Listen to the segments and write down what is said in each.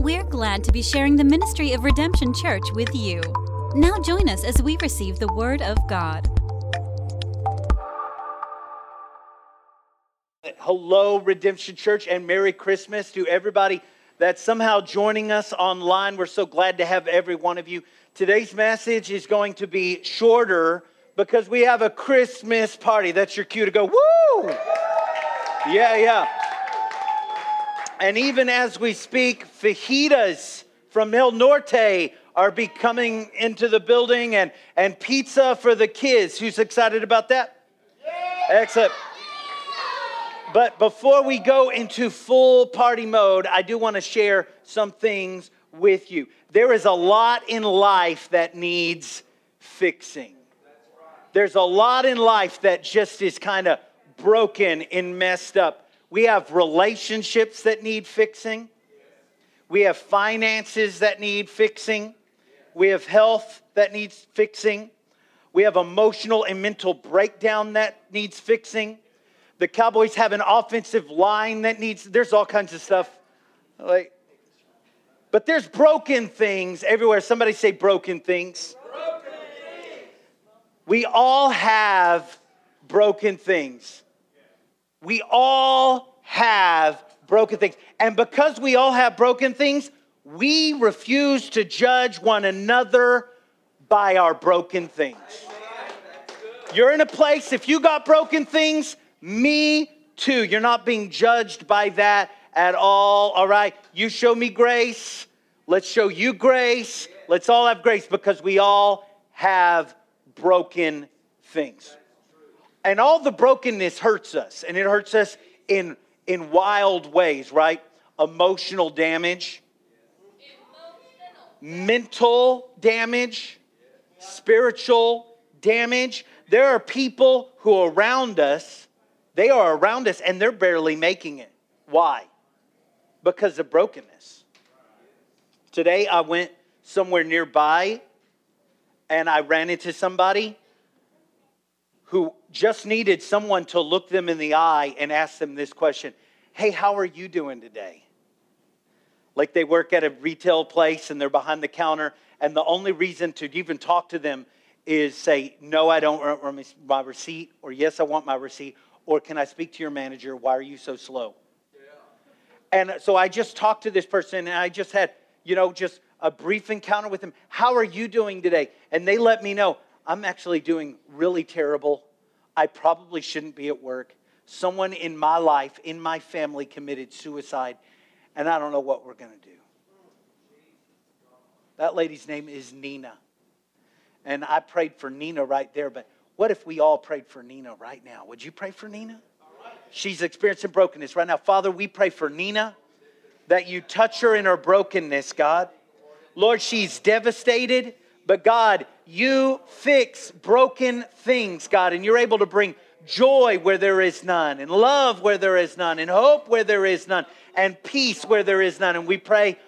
We're glad to be sharing the ministry of Redemption Church with you. Now join us as we receive the Word of God. Hello, Redemption Church, and Merry Christmas to everybody that's somehow joining us online. We're so glad to have every one of you. Today's message is going to be shorter because we have a Christmas party. That's your cue to go, woo! Yeah. And even as we speak, fajitas from El Norte are becoming into the building, and pizza for the kids. Who's excited about that? Yeah. Excellent. But before we go into full party mode, I do want to share some things with you. There is a lot in life that needs fixing. There's a lot in life that just is kind of broken and messed up. We have relationships that need fixing. We have finances that need fixing. We have health that needs fixing. We have emotional and mental breakdown that needs fixing. The Cowboys have an offensive line that needs, there's all kinds of stuff. But there's broken things everywhere. Somebody say broken things. Broken things. We all have broken things. We all have broken things. And because we all have broken things, we refuse to judge one another by our broken things. You're in a place, if you got broken things, me too. You're not being judged by that at all. All right, you show me grace. Let's show you grace. Let's all have grace because we all have broken things. And all the brokenness hurts us, and it hurts us in wild ways, right? Emotional damage, mental damage, spiritual damage. There are people who are around us, they are around us, and they're barely making it. Why? Because of brokenness. Today, I went somewhere nearby, and I ran into somebody who just needed someone to look them in the eye and ask them this question. Hey, how are you doing today? Like they work at a retail place and they're behind the counter, and the only reason to even talk to them is say, no, I don't want my receipt, or yes, I want my receipt, or can I speak to your manager? Why are you so slow? Yeah. And so I just talked to this person, and I just had, just a brief encounter with them. How are you doing today? And they let me know, I'm actually doing really terrible. I probably shouldn't be at work. Someone in my life, in my family, committed suicide, and I don't know what we're going to do. That lady's name is Nina. And I prayed for Nina right there, but what if we all prayed for Nina right now? Would you pray for Nina? She's experiencing brokenness right now. Father, we pray for Nina, that you touch her in her brokenness, God. Lord, she's devastated, but God, you fix broken things, God, and you're able to bring joy where there is none, and love where there is none, and hope where there is none, and peace where there is none. And we pray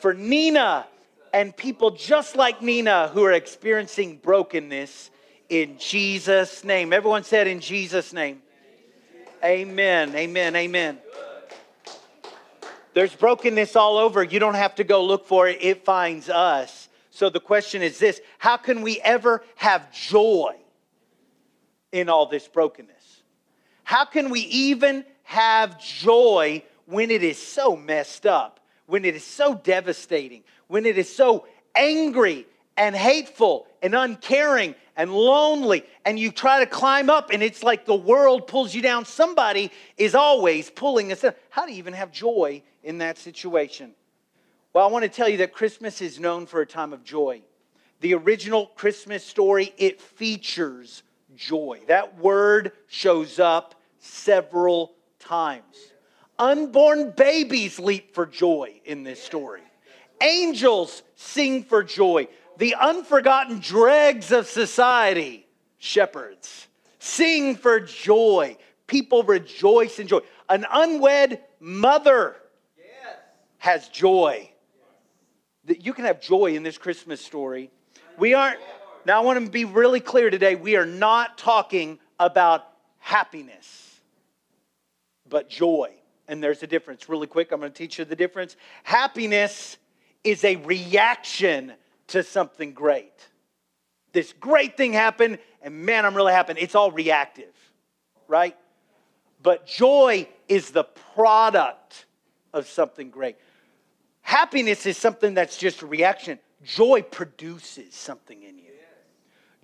for Nina and people just like Nina who are experiencing brokenness in Jesus' name. Everyone said, in Jesus' name. Amen, amen, amen. There's brokenness all over. You don't have to go look for it. It finds us. So the question is this: how can we ever have joy in all this brokenness? How can we even have joy when it is so messed up, when it is so devastating, when it is so angry and hateful and uncaring and lonely, and you try to climb up and it's like the world pulls you down? Somebody is always pulling us down. How do you even have joy in that situation? Well, I want to tell you that Christmas is known for a time of joy. The original Christmas story, it features joy. That word shows up several times. Unborn babies leap for joy in this story. Angels sing for joy. The unforgotten dregs of society, shepherds, sing for joy. People rejoice in joy. An unwed mother has joy. That you can have joy in this Christmas story. Now I want to be really clear today, we are not talking about happiness, but joy. And there's a difference. Really quick, I'm going to teach you the difference. Happiness is a reaction to something great. This great thing happened, and man, I'm really happy. It's all reactive, right? But joy is the product of something great. Happiness is something that's just a reaction. Joy produces something in you.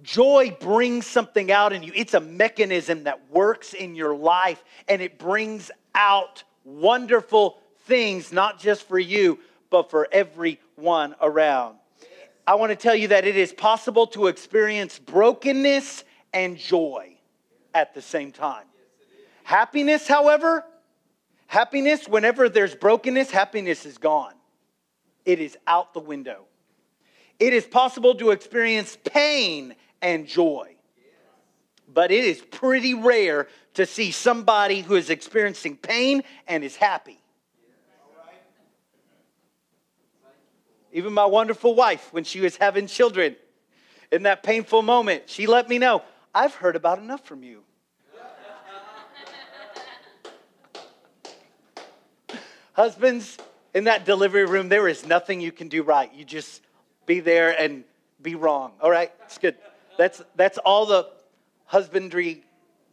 Joy brings something out in you. It's a mechanism that works in your life, and it brings out wonderful things, not just for you, but for everyone around. I want to tell you that it is possible to experience brokenness and joy at the same time. Happiness, however, whenever there's brokenness, happiness is gone. It is out the window. It is possible to experience pain and joy, but it is pretty rare to see somebody who is experiencing pain and is happy. Even my wonderful wife, when she was having children, in that painful moment, she let me know, I've heard about enough from you. Husbands, in that delivery room, there is nothing you can do right. You just be there and be wrong. All right, it's good. That's all the husbandry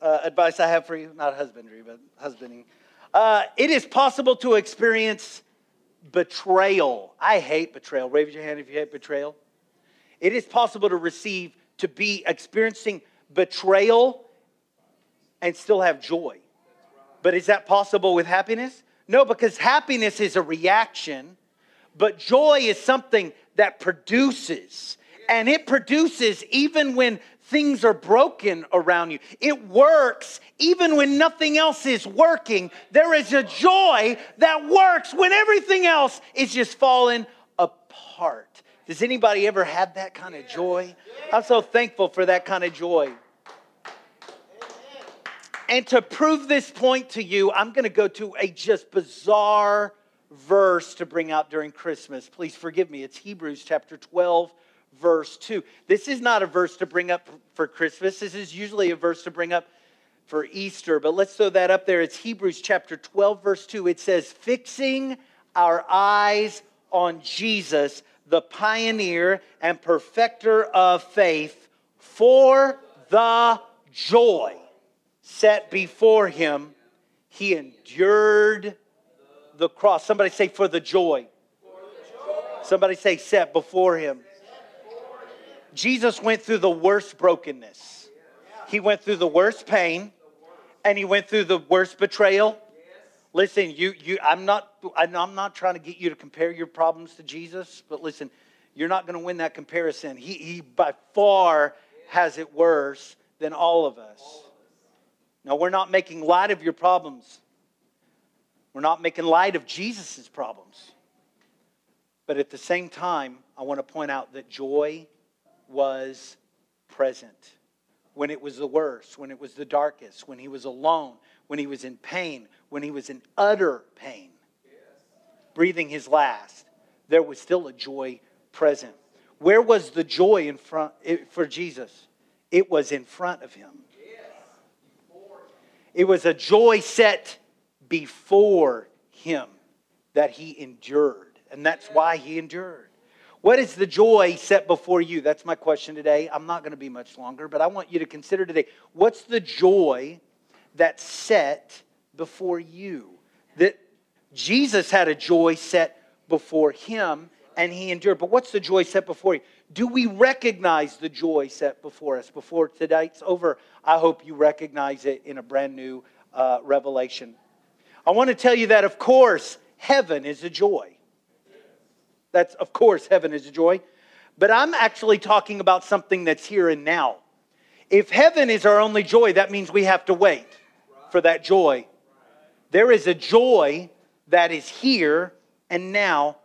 advice I have for you. Not husbandry, but husbanding. It is possible to experience betrayal. I hate betrayal. Raise your hand if you hate betrayal. It is possible to be experiencing betrayal and still have joy. But is that possible with happiness? No, because happiness is a reaction, but joy is something that produces. And it produces even when things are broken around you. It works even when nothing else is working. There is a joy that works when everything else is just falling apart. Does anybody ever have that kind of joy? I'm so thankful for that kind of joy. And to prove this point to you, I'm going to go to a just bizarre verse to bring out during Christmas. Please forgive me. It's Hebrews chapter 12. Verse 2. This is not a verse to bring up for Christmas. This is usually a verse to bring up for Easter, but let's throw that up there. It's Hebrews chapter 12, verse 2. It says, fixing our eyes on Jesus, the pioneer and perfecter of faith, for the joy set before him, he endured the cross. Somebody say, for the joy. Somebody say, set before him. Jesus went through the worst brokenness. He went through the worst pain, and he went through the worst betrayal. Listen, I'm not trying to get you to compare your problems to Jesus, but listen, you're not going to win that comparison. He by far has it worse than all of us. Now, we're not making light of your problems. We're not making light of Jesus' problems. But at the same time, I want to point out that joy was present when it was the worst, when it was the darkest, when he was alone, when he was in pain, when he was in utter pain, breathing his last. There was still a joy present. Where was the joy in front for Jesus? It was in front of him. It was a joy set before him that he endured, and that's why he endured. What is the joy set before you? That's my question today. I'm not going to be much longer, but I want you to consider today. What's the joy that's set before you? That Jesus had a joy set before him, and he endured. But what's the joy set before you? Do we recognize the joy set before us? Before tonight's over, I hope you recognize it in a brand new revelation. I want to tell you that, of course, heaven is a joy. That's, of course, heaven is a joy. But I'm actually talking about something that's here and now. If heaven is our only joy, that means we have to wait for that joy. There is a joy that is here and now.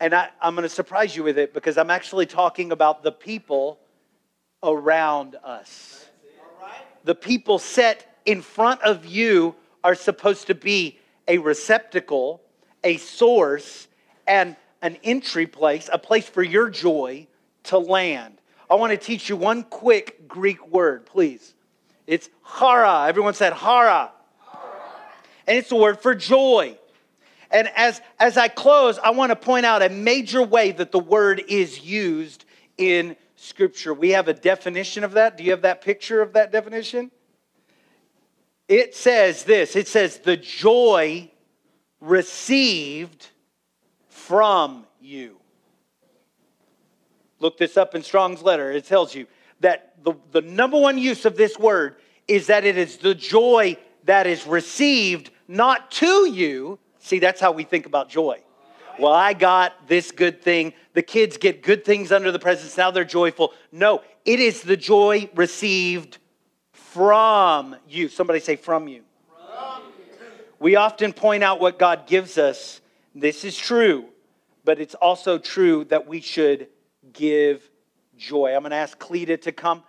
And I'm going to surprise you with it, because I'm actually talking about the people around us. The people set in front of you are supposed to be a receptacle, a source, and an entry place, a place for your joy to land. I want to teach you one quick Greek word, please. It's hara. Everyone said hara. and it's the word for joy. And as I close, I want to point out a major way that the word is used in Scripture. We have a definition of that. Do you have that picture of that definition? It says this. It says, the joy received from you. Look this up in Strong's letter. It tells you that the number one use of this word is that it is the joy that is received, not to you. See, that's how we think about joy. Well, I got this good thing. The kids get good things under the presents. Now they're joyful. No, it is the joy received from you. Somebody say from you. From you. We often point out what God gives us. This is true, but it's also true that we should give joy. I'm going to ask Cleta to come.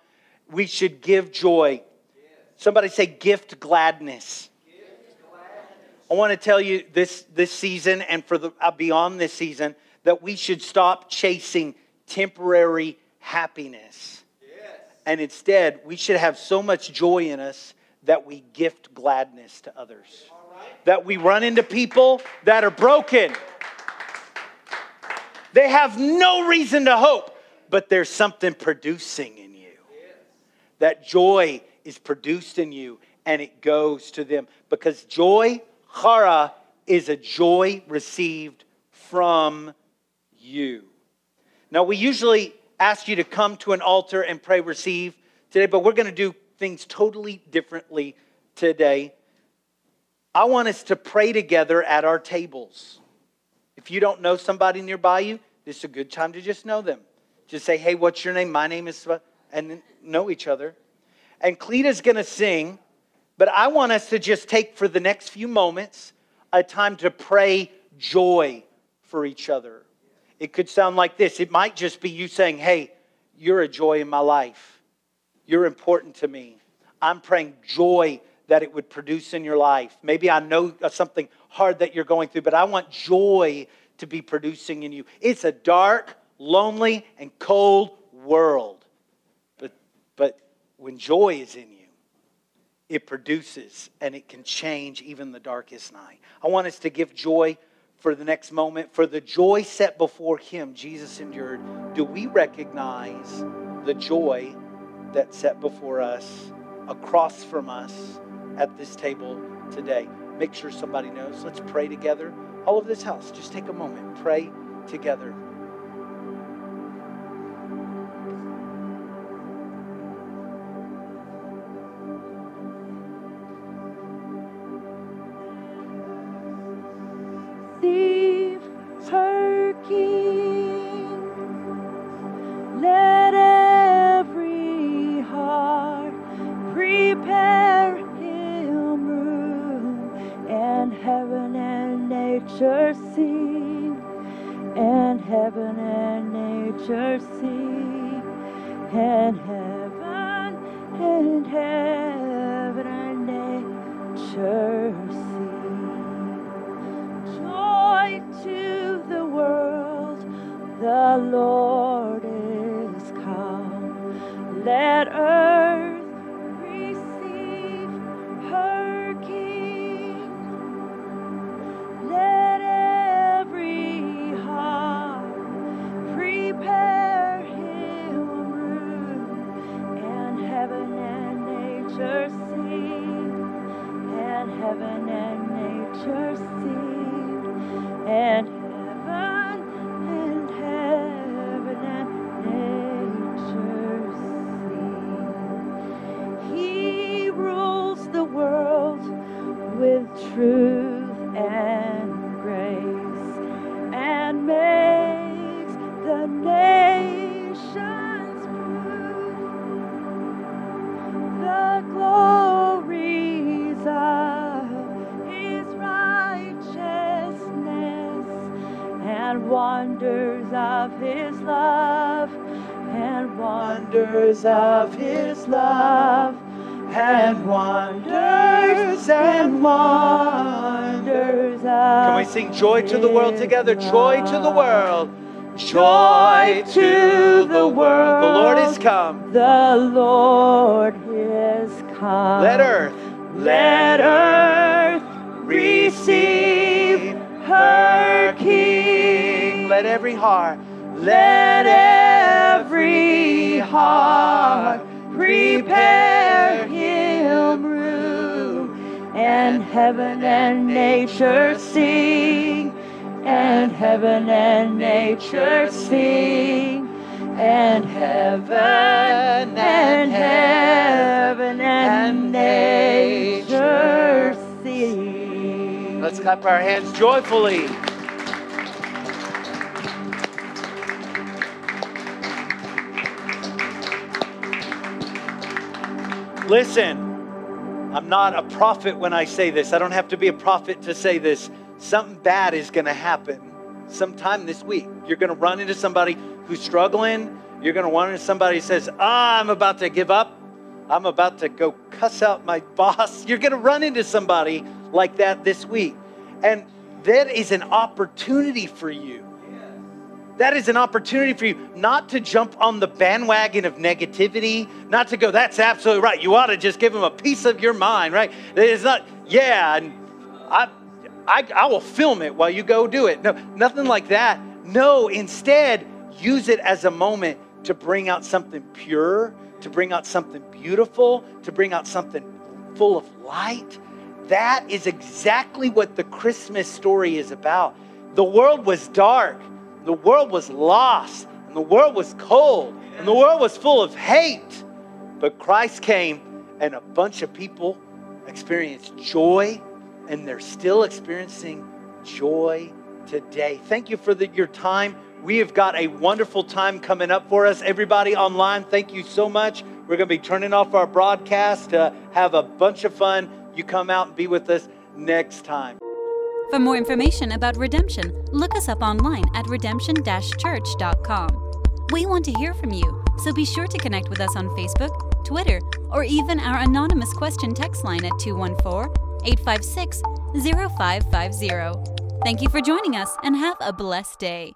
We should give joy. Somebody say gift gladness. I want to tell you this season and for the beyond this season that we should stop chasing temporary happiness. Yes. And instead, we should have so much joy in us that we gift gladness to others. All right. That we run into people that are broken. They have no reason to hope, but there's something producing in you. Yes. That joy is produced in you and it goes to them because joy, Chara, is a joy received from you. Now, we usually ask you to come to an altar and pray receive today, but we're going to do things totally differently today. I want us to pray together at our tables. If you don't know somebody nearby you, this is a good time to just know them. Just say, hey, what's your name? My name is... and know each other. And Cleta's going to sing... but I want us to just take for the next few moments a time to pray joy for each other. It could sound like this. It might just be you saying, hey, you're a joy in my life. You're important to me. I'm praying joy that it would produce in your life. Maybe I know something hard that you're going through, but I want joy to be producing in you. It's a dark, lonely, and cold world. But when joy is in you, it produces and it can change even the darkest night. I want us to give joy for the next moment. For the joy set before him, Jesus endured. Do we recognize the joy that's set before us, across from us at this table today? Make sure somebody knows. Let's pray together. All of this house, just take a moment. Pray together. Joy to the world together. Joy to the world. Joy to the world. The Lord is come. The Lord is come. Let earth receive her King. Let every heart prepare him room, and heaven and nature sing, and heaven and nature sing, and heaven and heaven and nature sing. Let's clap our hands joyfully. Listen, I'm not a prophet when I say this. I don't have to be a prophet to say this. Something bad is going to happen sometime this week. You're going to run into somebody who's struggling. You're going to run into somebody who says, I'm about to give up. I'm about to go cuss out my boss. You're going to run into somebody like that this week. And that is an opportunity for you. That is an opportunity for you not to jump on the bandwagon of negativity, not to go, that's absolutely right. You ought to just give them a piece of your mind, right? It's not, yeah, and I will film it while you go do it. No, nothing like that. No, instead, use it as a moment to bring out something pure, to bring out something beautiful, to bring out something full of light. That is exactly what the Christmas story is about. The world was dark. The world was lost, and the world was cold, and the world was full of hate. But Christ came, and a bunch of people experienced joy, and they're still experiencing joy today. Thank you for your time. We have got a wonderful time coming up for us. Everybody online, thank you so much. We're going to be turning off our broadcast to have a bunch of fun. You come out and be with us next time. For more information about Redemption, look us up online at redemption-church.com. We want to hear from you, so be sure to connect with us on Facebook, Twitter, or even our anonymous question text line at 214-856-0550. Thank you for joining us, and have a blessed day.